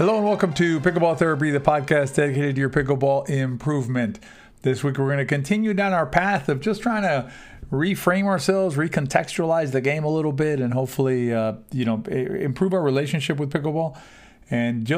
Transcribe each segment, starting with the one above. Hello and welcome to Pickleball Therapy, the podcast dedicated to your pickleball improvement. This week we're going to continue down our path of just trying to reframe ourselves, recontextualize the game a little bit, and hopefully, improve our relationship with pickleball. And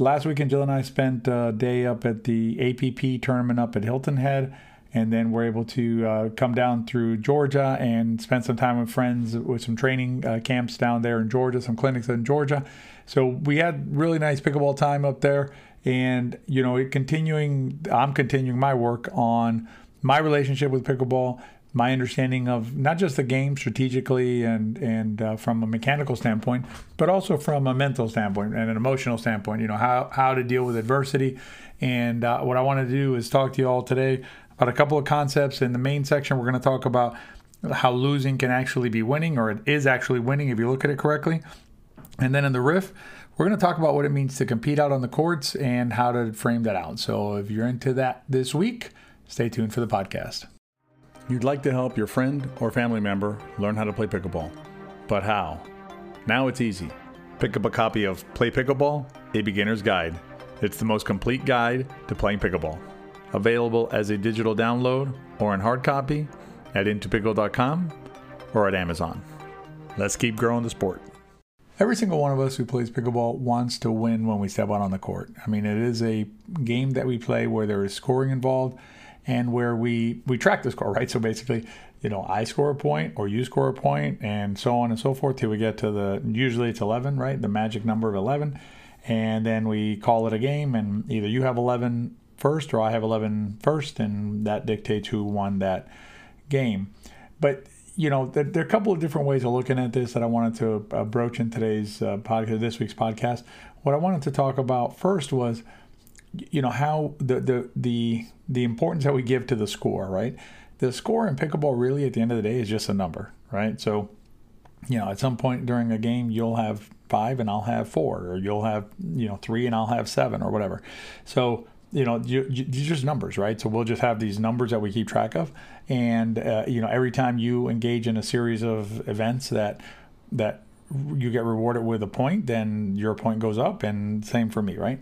last weekend, Jill and I spent a day up at the APP tournament up at Hilton Head, and then we're able to come down through Georgia and spend some time with friends with some training camps down there in Georgia, some clinics in Georgia. So we had really nice pickleball time up there. And, I'm continuing my work on my relationship with pickleball, my understanding of not just the game strategically and from a mechanical standpoint, but also from a mental standpoint and an emotional standpoint, how to deal with adversity. And what I want to do is talk to you all today about a couple of concepts. In the main section, we're going to talk about how losing can actually be winning, or it is actually winning if you look at it correctly. And then in the riff, we're going to talk about what it means to compete out on the courts and how to frame that out. So if you're into that this week, stay tuned for the podcast. You'd like to help your friend or family member learn how to play pickleball. But how? Now it's easy. Pick up a copy of Play Pickleball, a Beginner's Guide. It's the most complete guide to playing pickleball. Available as a digital download or in hard copy at In2Pickle.com or at Amazon. Let's keep growing the sport. Every single one of us who plays pickleball wants to win when we step out on the court. I mean, it is a game that we play where there is scoring involved, and where we track the score, right? So basically, I score a point or you score a point, and so on and so forth till we get to usually it's 11, right? The magic number of 11. And then we call it a game, and either you have 11 first or I have 11 first, and that dictates who won that game. But, there are a couple of different ways of looking at this that I wanted to broach in today's podcast, this week's podcast. What I wanted to talk about first was, how the importance that we give to the score, right? The score in pickleball really at the end of the day is just a number, right? So, at some point during a game, you'll have 5 and I'll have 4, or you'll have, 3 and I'll have 7 or whatever. So, these are just numbers, right? So we'll just have these numbers that we keep track of. And, every time you engage in a series of events that you get rewarded with a point, then your point goes up, and same for me, right?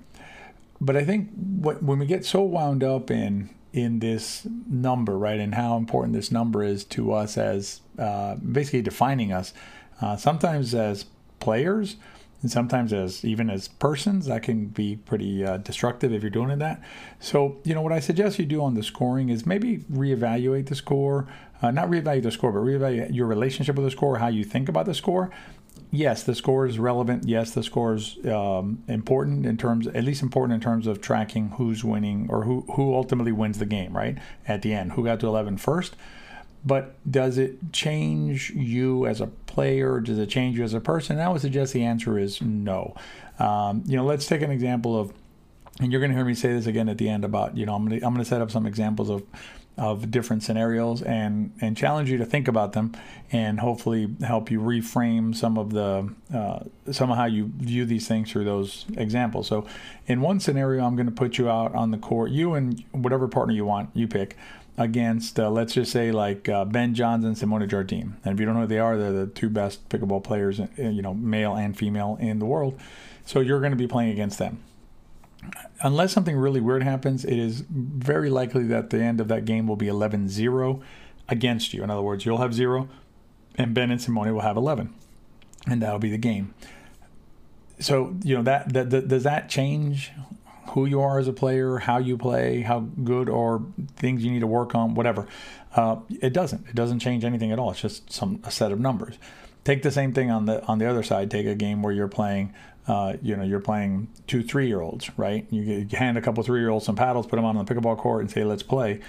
But I think when we get so wound up in this number, right, and how important this number is to us as basically defining us, sometimes as players and sometimes even as persons, that can be pretty destructive if you're doing that. So, what I suggest you do on the scoring is maybe reevaluate the score, not reevaluate the score, but reevaluate your relationship with the score, how you think about the score. Yes, the score is relevant. Yes, the score is important in terms of tracking who's winning, or who ultimately wins the game, right? At the end, who got to 11 first. But does it change you as a player? Does it change you as a person? And I would suggest the answer is no. Let's take an example of, and you're going to hear me say this again at the end about, I'm going to set up some examples of different scenarios and challenge you to think about them, and hopefully help you reframe some of the somehow you view these things through those examples. So in one scenario, I'm going to put you out on the court, you and whatever partner you want, you pick, against let's just say Ben Johns and Simone Jardim. And if you don't know who they are, they're the two best pickleball players, male and female, in the world. So you're going to be playing against them. Unless something really weird happens, it is very likely that the end of that game will be 11-0 against you. In other words, you'll have 0, and Ben and Simone will have 11, and that'll be the game. So, does that change who you are as a player, how you play, how good, or things you need to work on, whatever? It doesn't. It doesn't change anything at all. It's just a set of numbers. Take the same thing on the other side. Take a game where you're playing, two 3-year-olds, right? You hand a couple 3-year-olds some paddles, put them on the pickleball court, and say, "Let's play."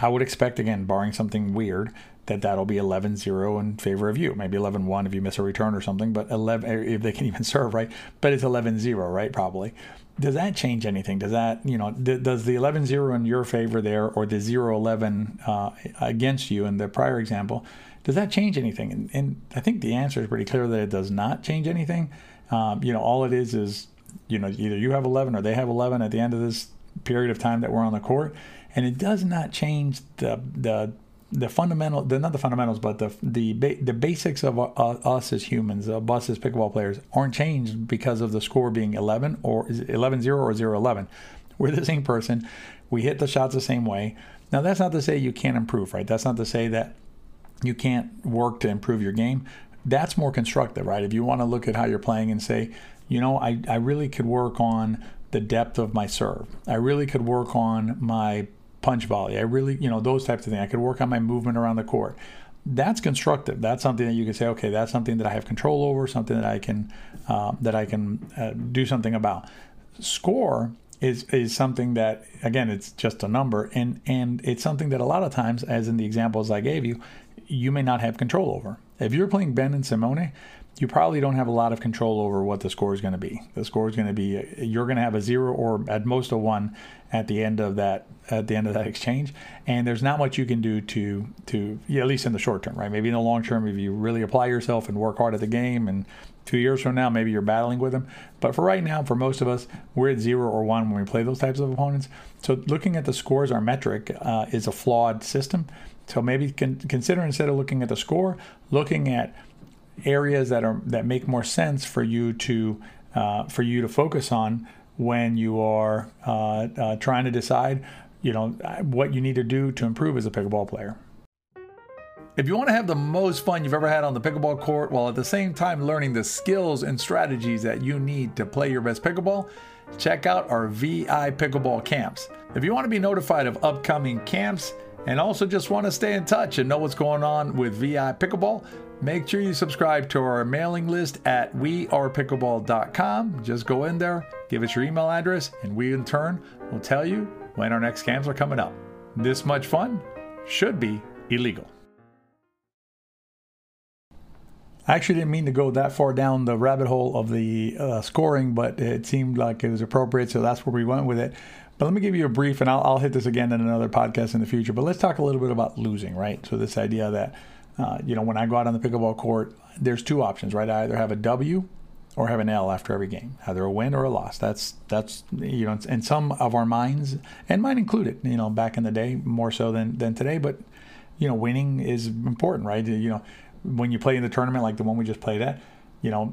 I would expect, again, barring something weird, that'll be 11-0 in favor of you. Maybe 11-1 if you miss a return or something, but 11 if they can even serve, right? But it's 11-0, right? Probably. Does that change anything? Does that, does the 11-0 in your favor there, or the 0-11 against you in the prior example, does that change anything? And I think the answer is pretty clear that it does not change anything. All it is, either you have 11 or they have 11 at the end of this period of time that we're on the court, and it does not change the the fundamental, not the fundamentals, but the basics of us as humans, of us as pickleball players, aren't changed because of the score being 11 or 11-0 or 0-11. We're the same person. We hit the shots the same way. Now, that's not to say you can't improve, right? That's not to say that you can't work to improve your game. That's more constructive, right? If you want to look at how you're playing and say, you know, I really could work on the depth of my serve. I really could work on my punch volley. I really, you know, those types of things. I could work on my movement around the court. That's constructive. That's something that you can say, okay, that's something that I have control over, something that I can do something about. Score is something that, again, it's just a number, and it's something that a lot of times, as in the examples I gave you, you may not have control over. If you're playing Ben and Simone, you probably don't have a lot of control over what the score is going to be. The score is going to be, you're going to have a 0 or at most a 1 at the end of that exchange, and there's not much you can do to at least in the short term, right? Maybe in the long term, if you really apply yourself and work hard at the game, and 2 years from now maybe you're battling with them. But for right now, for most of us, we're at 0 or 1 when we play those types of opponents. So looking at the score as our metric is a flawed system. So maybe consider, instead of looking at the score, looking at areas that make more sense for you to focus on when you are trying to decide, you know, what you need to do to improve as a pickleball player. If you want to have the most fun you've ever had on the pickleball court while at the same time learning the skills and strategies that you need to play your best pickleball, check out our VI Pickleball Camps. If you want to be notified of upcoming camps and also just want to stay in touch and know what's going on with VI Pickleball, make sure you subscribe to our mailing list at wearepickleball.com. Just go in there, give us your email address, and we in turn will tell you when our next camps are coming up. This much fun should be illegal. I actually didn't mean to go that far down the rabbit hole of the scoring, but it seemed like it was appropriate, so that's where we went with it. But let me give you a brief, and I'll hit this again in another podcast in the future, but let's talk a little bit about losing, right? So this idea that you know, when I go out on the pickleball court, there's two options, right? I either have a W or have an L after every game, either a win or a loss. That's you know, in some of our minds, and mine included, you know, back in the day, more so than today. But, you know, winning is important, right? You know, when you play in the tournament like the one we just played at, you know,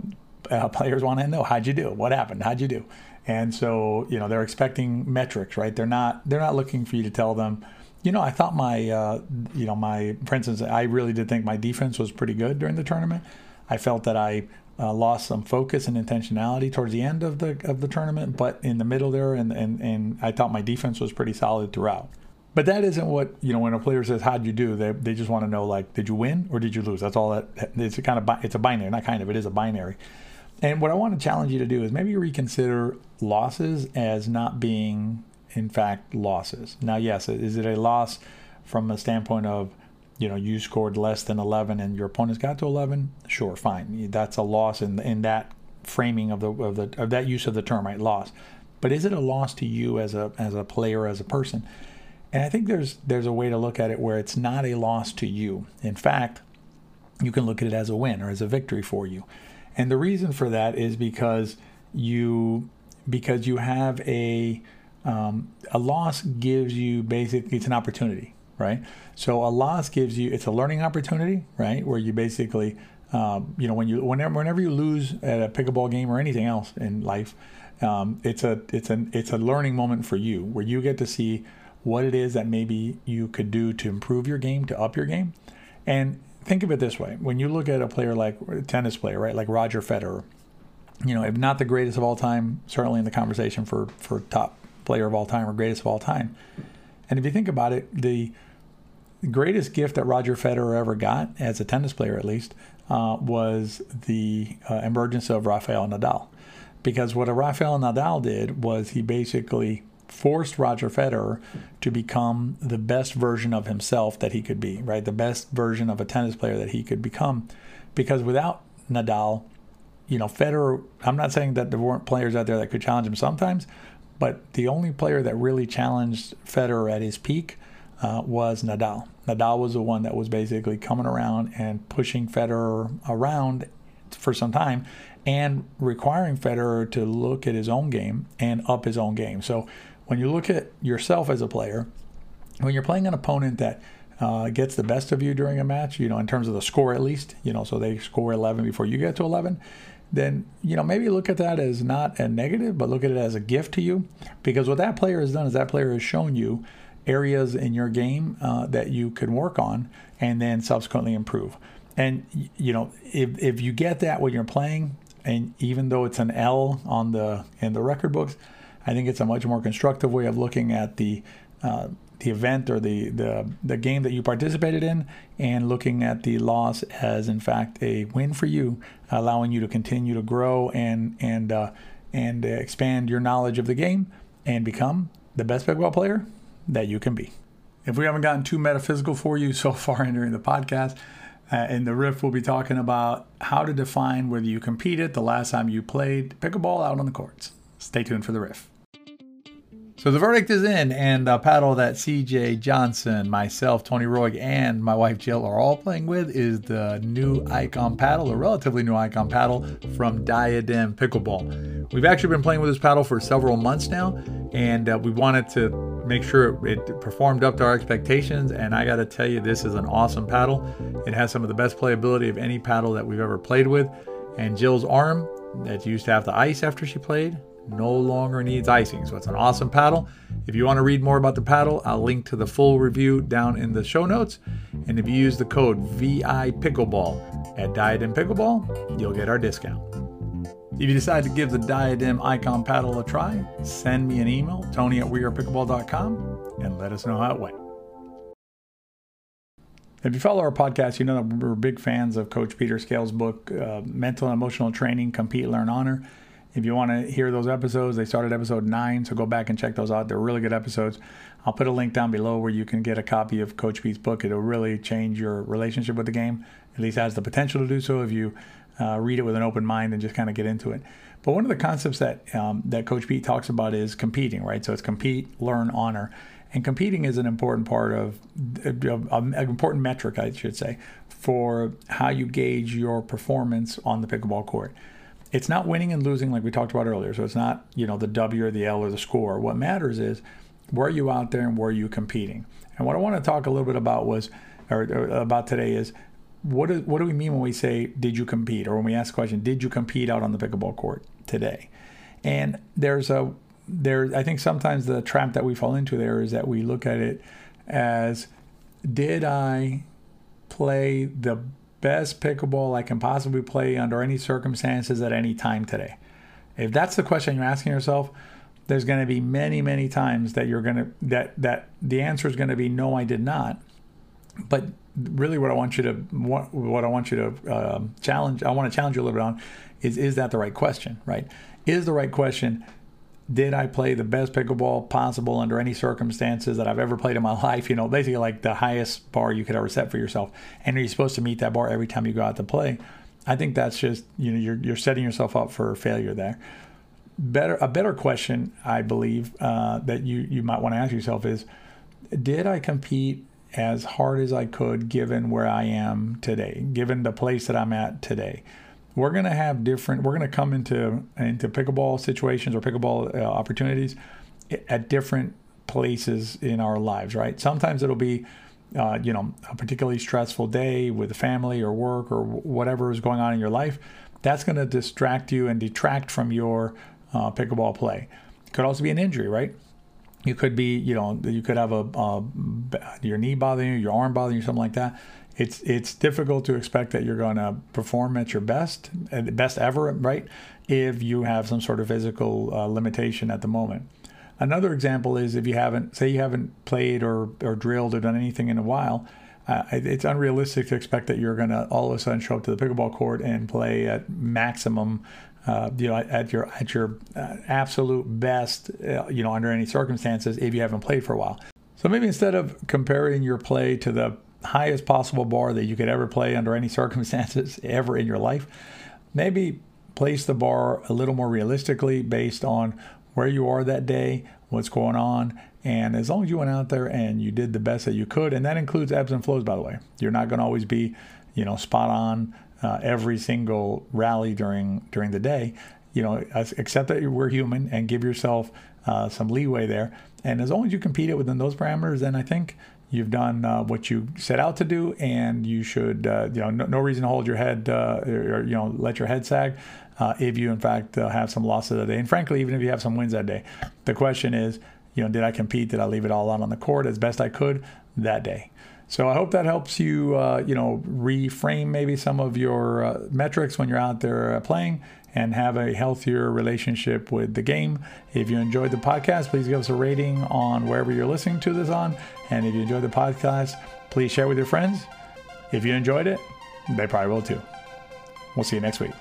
players want to know, how'd you do? What happened? How'd you do? And so, you know, they're expecting metrics, right? They're not looking for you to tell them, you know, I thought my, you know, my, for instance, I really did think my defense was pretty good during the tournament. I felt that I lost some focus and intentionality towards the end of the tournament, but in the middle there, and I thought my defense was pretty solid throughout. But that isn't what, you know, when a player says, how'd you do? They just want to know, like, did you win or did you lose? That's all that, it's a binary, not kind of, it is a binary. And what I want to challenge you to do is maybe reconsider losses as not being, in fact, losses. Now, yes, is it a loss from a standpoint of, you know, you scored less than 11 and your opponents got to 11? Sure, fine. That's a loss in that framing of that use of the term, right? Loss. But is it a loss to you as a player, as a person? And I think there's a way to look at it where it's not a loss to you. In fact, you can look at it as a win or as a victory for you. And the reason for that is because you have a loss gives you basically, it's an opportunity, right? So a loss gives you, it's a learning opportunity, right? Where you basically, you know, whenever you lose at a pickleball game or anything else in life, it's a learning moment for you where you get to see what it is that maybe you could do to improve your game, to up your game. And think of it this way: when you look at a player like a tennis player, right, like Roger Federer, you know, if not the greatest of all time, certainly in the conversation for top player of all time or greatest of all time. And if you think about it, the greatest gift that Roger Federer ever got, as a tennis player at least, was the emergence of Rafael Nadal. Because what a Rafael Nadal did was he basically forced Roger Federer to become the best version of himself that he could be, right? The best version of a tennis player that he could become. Because without Nadal, you know, Federer, I'm not saying that there weren't players out there that could challenge him sometimes, but the only player that really challenged Federer at his peak was Nadal. Nadal was the one that was basically coming around and pushing Federer around for some time and requiring Federer to look at his own game and up his own game. So when you look at yourself as a player, when you're playing an opponent that gets the best of you during a match, in terms of the score at least, so they score 11 before you get to 11, then, maybe look at that as not a negative, but look at it as a gift to you, because what that player has done is that player has shown you areas in your game that you can work on and then subsequently improve. And, if you get that when you're playing, and even though it's an L in the record books, I think it's a much more constructive way of looking at the event or the game that you participated in, and looking at the loss as in fact a win for you, allowing you to continue to grow and expand your knowledge of the game and become the best pickleball player that you can be. If we haven't gotten too metaphysical for you so far during the podcast, in the riff we'll be talking about how to define whether you competed the last time you played pickleball out on the courts. Stay tuned for the riff. So the verdict is in, and a paddle that CJ Johnson, myself, Tony Roig, and my wife Jill are all playing with is the new Icon paddle, a relatively new Icon paddle from Diadem Pickleball. We've actually been playing with this paddle for several months now, and we wanted to make sure it performed up to our expectations, and I gotta tell you, this is an awesome paddle. It has some of the best playability of any paddle that we've ever played with, and Jill's arm, that used to have to ice after she played, no longer needs icing. So it's an awesome paddle. If you want to read more about the paddle, I'll link to the full review down in the show notes. And if you use the code VI Pickleball at Diadem Pickleball, you'll get our discount. If you decide to give the Diadem Icon paddle a try, send me an email, Tony at wearepickleball.com, and let us know how it went. If you follow our podcast, that we're big fans of Coach Peter Scales' book, Mental and Emotional Training, Compete, Learn, Honor. If you want to hear those episodes, they started episode 9, so go back and check those out. They're really good episodes. I'll put a link down below where you can get a copy of Coach Pete's book. It'll really change your relationship with the game, at least has the potential to do so if you read it with an open mind and just kind of get into it. But one of the concepts that that Coach Pete talks about is competing, right? So it's compete, learn, honor. And competing is an important part of an important metric, I should say, for how you gauge your performance on the pickleball court. It's not winning and losing like we talked about earlier. So it's not, the W or the L or the score. What matters is, were you out there and were you competing? And what I want to talk a little bit about today is, what do we mean when we say, did you compete? Or when we ask the question, did you compete out on the pickleball court today? And I think sometimes the trap that we fall into there is that we look at it as, did I play the best pickleball I can possibly play under any circumstances at any time today? If that's the question you're asking yourself, there's going to be many, many times that that the answer is going to be no, I did not. But really, I want to challenge you a little bit on is that the right question, right? Is the right question, did I play the best pickleball possible under any circumstances that I've ever played in my life? Basically like the highest bar you could ever set for yourself. And are you supposed to meet that bar every time you go out to play? I think that's just, you're setting yourself up for failure there. A better question, I believe, that you might want to ask yourself is, did I compete as hard as I could given where I am today, given the place that I'm at today? We're going to have we're going to come into pickleball situations or pickleball opportunities at different places in our lives, right? Sometimes it'll be, a particularly stressful day with family or work or whatever is going on in your life. That's going to distract you and detract from your pickleball play. It could also be an injury, right? You could be, you could have your knee bothering you, your arm bothering you, something like that. It's difficult to expect that you're going to perform at your best ever, right? If you have some sort of physical limitation at the moment. Another example is if you haven't played or drilled or done anything in a while, it's unrealistic to expect that you're going to all of a sudden show up to the pickleball court and play at maximum, at your absolute best, under any circumstances if you haven't played for a while. So maybe instead of comparing your play to the highest possible bar that you could ever play under any circumstances ever in your life, maybe place the bar a little more realistically based on where you are that day, what's going on, and as long as you went out there and you did the best that you could, and that includes ebbs and flows, by the way. You're not going to always be, spot on every single rally during the day. Accept that we're human and give yourself some leeway there. And as long as you compete it within those parameters, then I think You've done what you set out to do, and you should, no reason to hold your head or let your head sag if you, in fact, have some losses that day. And frankly, even if you have some wins that day, the question is, did I compete? Did I leave it all out on the court as best I could that day? So I hope that helps you, reframe maybe some of your metrics when you're out there playing and have a healthier relationship with the game. If you enjoyed the podcast, please give us a rating on wherever you're listening to this on. And if you enjoyed the podcast, please share with your friends. If you enjoyed it, they probably will too. We'll see you next week.